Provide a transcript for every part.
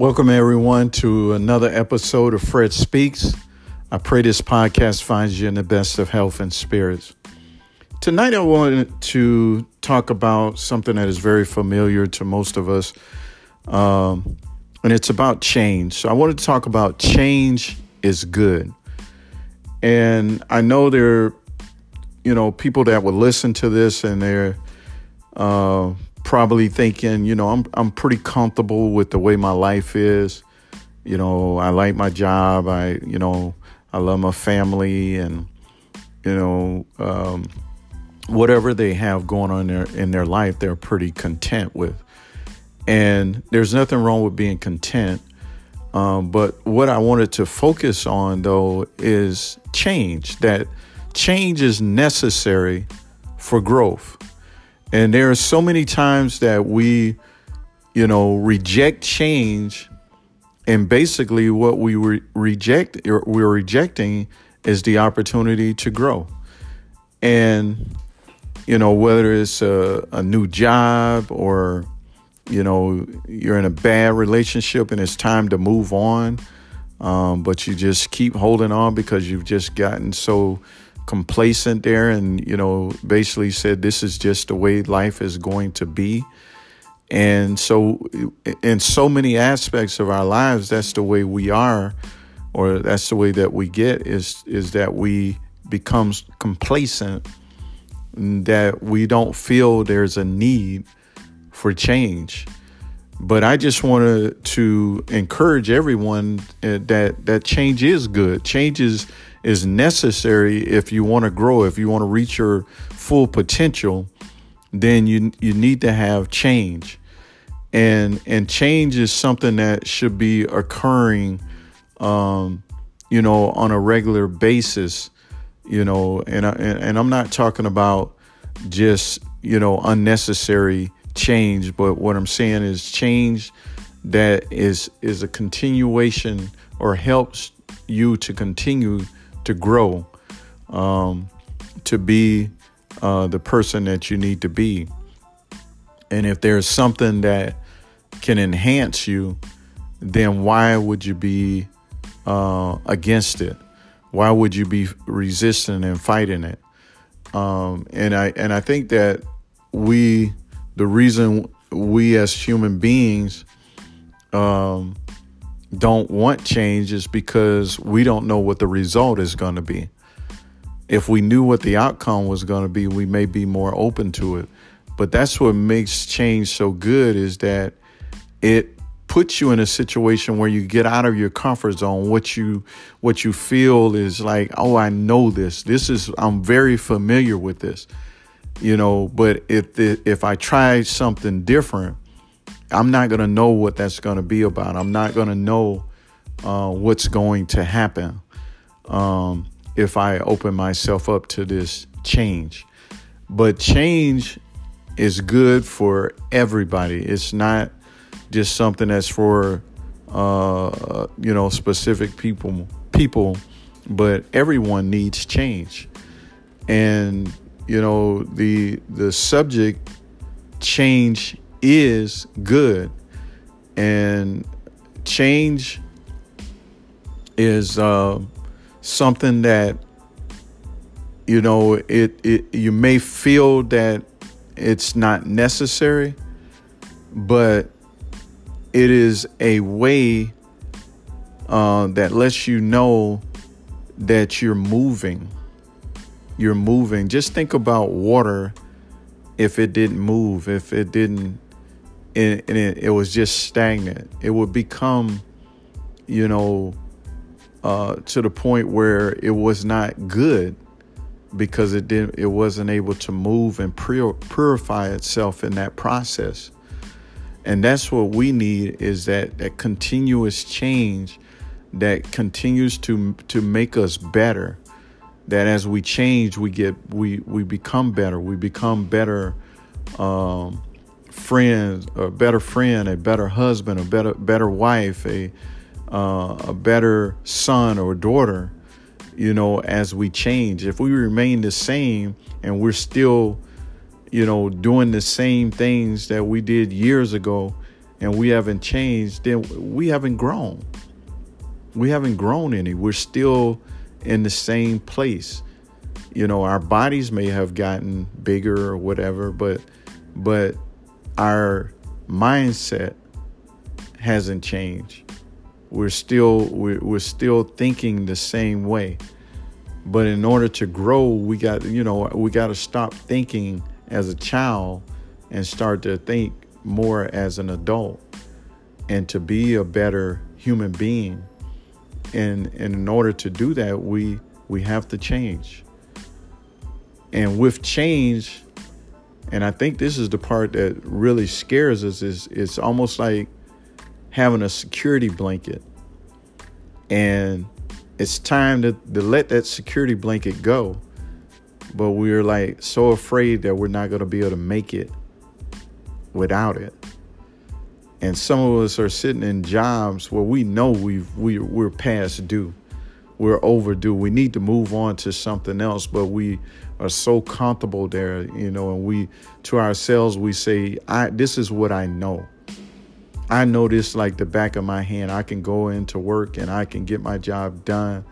Welcome, everyone, to another episode of Fred Speaks. I pray this podcast finds you in the best of health and spirits. Tonight, I wanted to talk about something that is very familiar to most of us, and it's about change. So I wanted to talk about change is good. And I know there are, people that would listen to this and they're probably thinking, I'm pretty comfortable with the way my life is. I like my job. I love my family and, whatever they have going on in their life, they're pretty content with. And there's nothing wrong with being content. But what I wanted to focus on, though, is change. That change is necessary for growth. And there are so many times that we, reject change. And basically what we we're rejecting is the opportunity to grow. And, whether it's a new job or, you're in a bad relationship and it's time to move on. But you just keep holding on because you've just gotten so complacent there and, basically said this is just the way life is going to be. And so in so many aspects of our lives, that's the way we are, or that's the way that we get is that we become complacent, that we don't feel there's a need for change. But I just wanted to encourage everyone that change is good. Change is necessary if you want to grow, if you want to reach your full potential, then you need to have change. And change is something that should be occurring, on a regular basis, and I'm not talking about just, unnecessary change, but what I'm saying is change that is a continuation or helps you to continue to grow, to be the person that you need to be. And if there's something that can enhance you, then why would you be against it? Why would you be resisting and fighting it? And I think that the reason we as human beings don't want change is because we don't know what the result is going to be. If we knew what the outcome was going to be, we may be more open to it. But that's what makes change so good, is that it puts you in a situation where you get out of your comfort zone. What you feel is like, oh, I know this. I'm very familiar with this. But if I try something different, I'm not going to know what that's going to be about. I'm not going to know what's going to happen. If I open myself up to this change. But change is good for everybody. It's not just something that's for, specific people, but everyone needs change. And, the subject change is good, and change is, something that, you may feel that it's not necessary, but it is a way that lets you know that you're moving. You're moving. Just think about water. If it didn't move, it was just stagnant, it would become, to the point where it was not good because it wasn't able to move and purify itself in that process. And that's what we need, is that continuous change that continues to make us better. That as we change, we become better. We become better friends, a better friend, a better husband, a better wife, a better son or daughter, as we change. If we remain the same and we're still, doing the same things that we did years ago, and we haven't changed, then we haven't grown. We haven't grown any. We're still in the same place. You know, our bodies may have gotten bigger or whatever, but our mindset hasn't changed. We're still thinking the same way. But in order to grow, we got to stop thinking as a child and start to think more as an adult and to be a better human being. And in order to do that, we have to change. And with change, and I think this is the part that really scares us, is it's almost like having a security blanket. And it's time to let that security blanket go. But we're like so afraid that we're not going to be able to make it without it. And some of us are sitting in jobs where we know we're past due. We're overdue. We need to move on to something else, but we are so comfortable there, you know, and we, to ourselves, we say, this is what I know. I know this like the back of my hand. I can go into work and I can get my job done.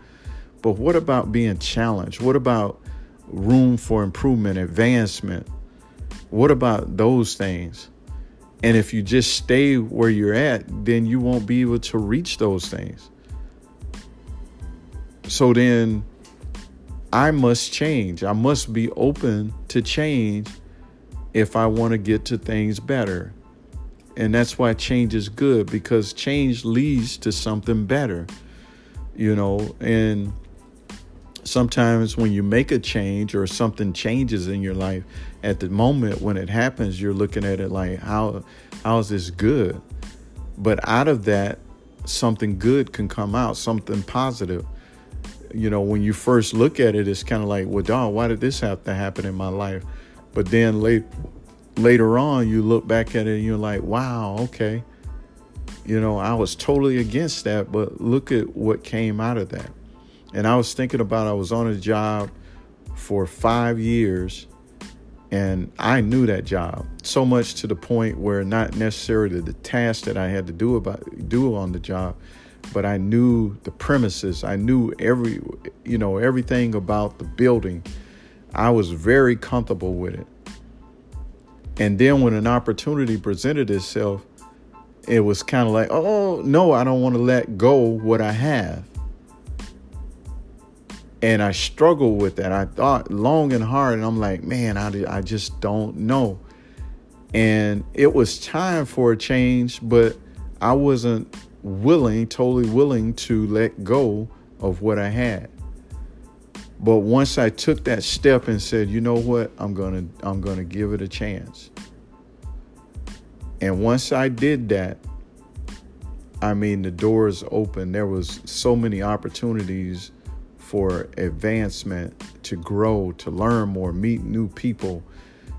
But what about being challenged? What about room for improvement, advancement? What about those things? And if you just stay where you're at, then you won't be able to reach those things. So then I must change. I must be open to change if I want to get to things better. And that's why change is good, because change leads to something better, you know. And sometimes when you make a change or something changes in your life, at the moment when it happens, you're looking at it like, how is this good? But out of that, something good can come out, something positive. You know, when you first look at it, it's kind of like, well, dog, why did this have to happen in my life? But then later on, you look back at it and you're like, wow, okay. You know, I was totally against that, but look at what came out of that. And I was thinking about, I was on a job for 5 years and I knew that job so much to the point where not necessarily the task that I had to do on the job, but I knew the premises. I knew everything about the building. I was very comfortable with it. And then when an opportunity presented itself, it was kind of like, oh, no, I don't want to let go what I have. And I struggled with that. I thought long and hard, and I'm like, man, I just don't know. And it was time for a change, but I wasn't totally willing to let go of what I had. But once I took that step and said, you know what, I'm gonna give it a chance. And once I did that, I mean, the doors opened. There was so many opportunities for advancement, to grow, to learn more, meet new people.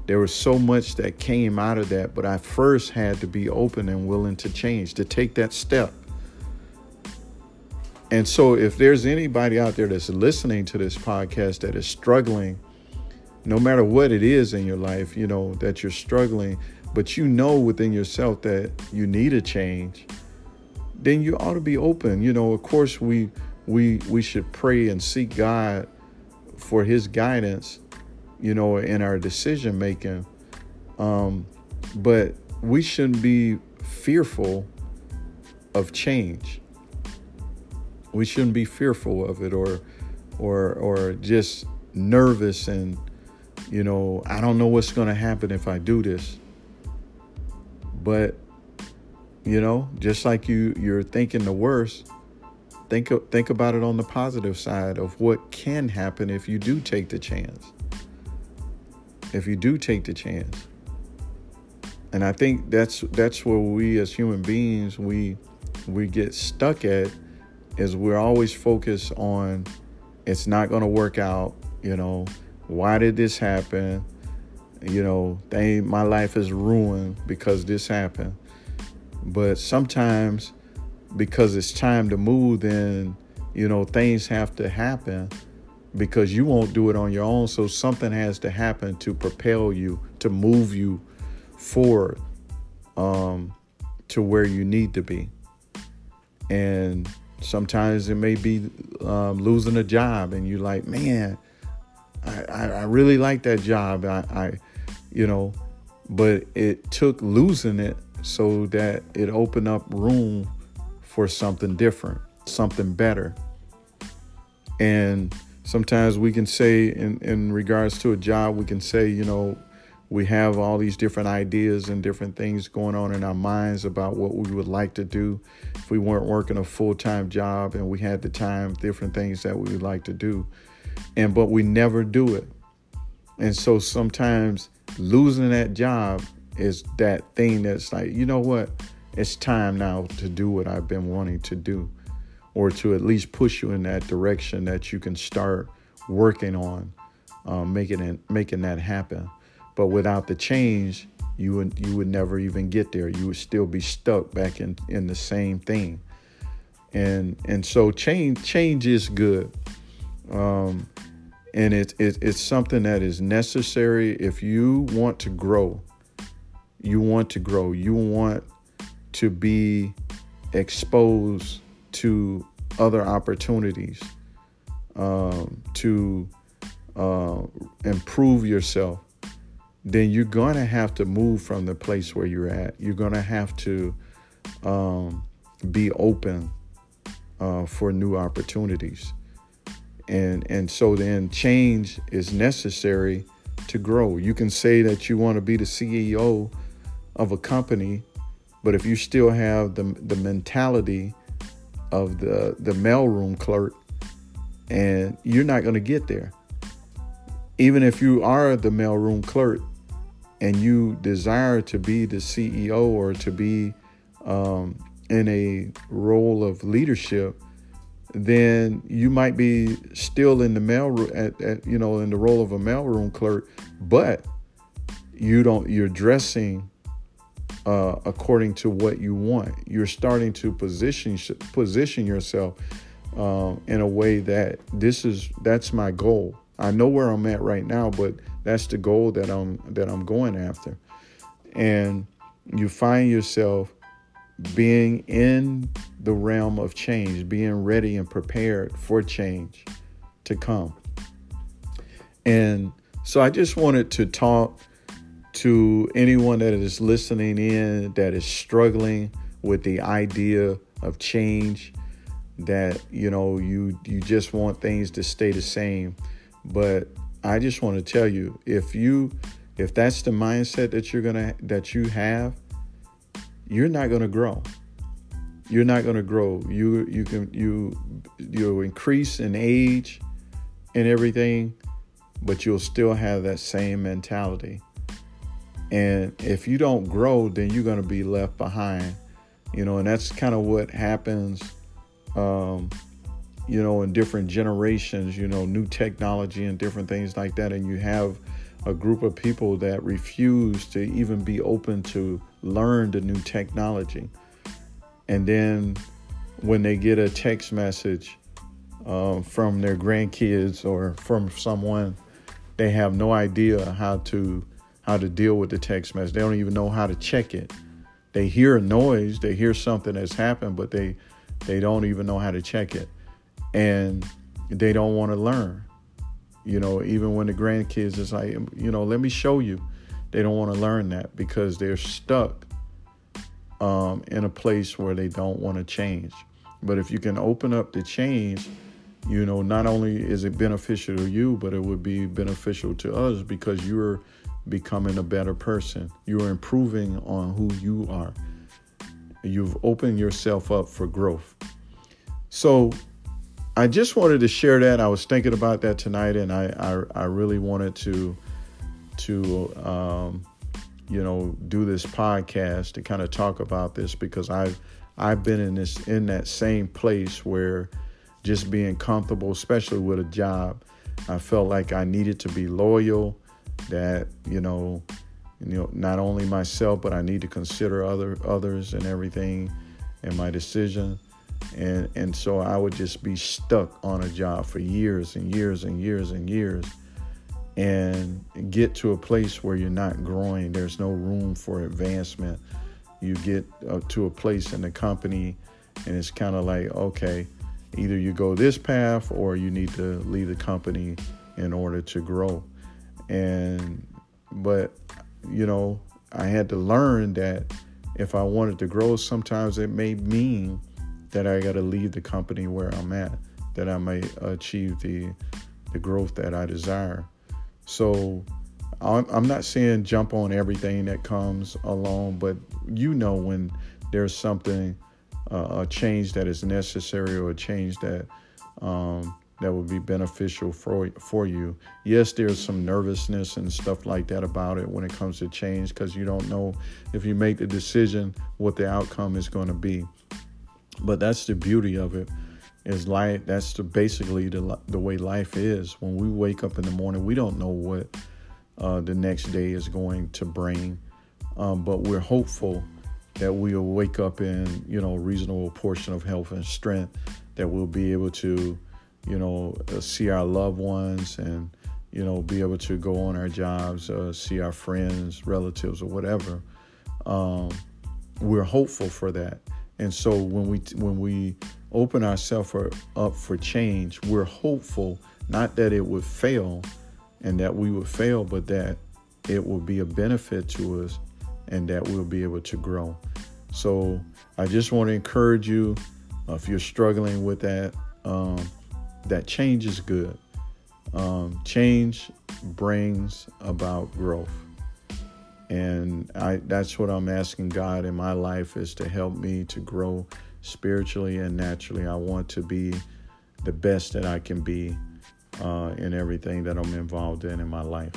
There was so much that came out of that, but I first had to be open and willing to change, to take that step. And so if there's anybody out there that's listening to this podcast that is struggling, no matter what it is in your life, you know, that you're struggling, but you know within yourself that you need a change, then you ought to be open. You know, of course, we should pray and seek God for his guidance, you know, in our decision making. But we shouldn't be fearful of change. We shouldn't be fearful of it or just nervous and, you know, I don't know what's going to happen if I do this. But, you know, just like you're thinking the worst, think about it on the positive side of what can happen if you do take the chance. If you do take the chance. And I think that's where we as human beings, we get stuck at, is we're always focused on, it's not going to work out, you know, why did this happen? You know, my life is ruined because this happened. But sometimes because it's time to move, then, you know, things have to happen because you won't do it on your own. So something has to happen to propel you, to move you forward. to where you need to be. And sometimes it may be losing a job, and you're like, man, I really like that job. I but it took losing it so that it opened up room for something different, something better. And sometimes we can say in regards to a job, we can say, we have all these different ideas and different things going on in our minds about what we would like to do if we weren't working a full-time job and we had the time, different things that we would like to do. But we never do it. And so sometimes losing that job is that thing that's like, you know what? It's time now to do what I've been wanting to do, or to at least push you in that direction that you can start working on, making that happen. But without the change, you would never even get there. You would still be stuck back in the same thing. And so change is good. And it's something that is necessary if you want to grow. You want to grow. You want to be exposed to other opportunities, to improve yourself. Then you're going to have to move from the place where you're at. You're going to have to be open for new opportunities. And so then change is necessary to grow. You can say that you want to be the CEO of a company, but if you still have the mentality of the mailroom clerk, and you're not going to get there. Even if you are the mailroom clerk, and you desire to be the CEO or to be in a role of leadership, then you might be still in the mailroom, in the role of a mailroom clerk, but you're dressing according to what you want. You're starting to position yourself in a way that that's my goal. I know where I'm at right now, but that's the goal that I'm going after. And you find yourself being in the realm of change, being ready and prepared for change to come. And so I just wanted to talk to anyone that is listening in, that is struggling with the idea of change, that, you just want things to stay the same. But I just want to tell you, if that's the mindset that you have, you're not going to grow. You're not going to grow. You'll increase in age and everything, but you'll still have that same mentality. And if you don't grow, then you're going to be left behind, and that's kind of what happens, in different generations, new technology and different things like that. And you have a group of people that refuse to even be open to learn the new technology. And then when they get a text message from their grandkids or from someone, they have no idea how to deal with the text message. They don't even know how to check it. They hear a noise, they hear something that's happened, but they don't even know how to check it. And they don't want to learn, even when the grandkids is like, let me show you. They don't want to learn that because they're stuck in a place where they don't want to change. But if you can open up the change, not only is it beneficial to you, but it would be beneficial to others because you're becoming a better person. You're improving on who you are. You've opened yourself up for growth. So I just wanted to share that. I was thinking about that tonight, and I really wanted to do this podcast to kind of talk about this because I've been in that same place where just being comfortable, especially with a job, I felt like I needed to be loyal. That not only myself, but I need to consider others and everything in my decision. And so I would just be stuck on a job for years and years and years and years and get to a place where you're not growing. There's no room for advancement. you get to a place in the company and it's kind of like, okay, either you go this path or you need to leave the company in order to grow. But, you know, I had to learn that if I wanted to grow, sometimes it may mean that I got to leave the company where I'm at, that I may achieve the growth that I desire. So I'm not saying jump on everything that comes along, but you know when there's something, a change that is necessary or a change that that would be beneficial for you. Yes, there's some nervousness and stuff like that about it when it comes to change, because you don't know if you make the decision what the outcome is going to be. But that's the beauty of it. Is life. That's basically the way life is. When we wake up in the morning, we don't know what the next day is going to bring, but we're hopeful that we'll wake up in, you know, a reasonable portion of health and strength, that we'll be able to, you know, see our loved ones and, you know, be able to go on our jobs, see our friends, relatives, or whatever. We're hopeful for that. And so when we open ourselves up for change, we're hopeful, not that it would fail and that we would fail, but that it will be a benefit to us and that we'll be able to grow. So I just want to encourage you, if you're struggling with that, that change is good. Change brings about growth. And that's what I'm asking God in my life, is to help me to grow spiritually and naturally. I want to be the best that I can be in everything that I'm involved in my life.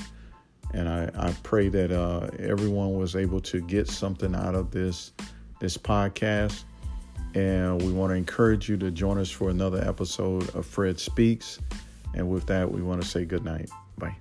And I pray that everyone was able to get something out of this podcast. And we want to encourage you to join us for another episode of Fred Speaks. And with that, we want to say good night. Bye.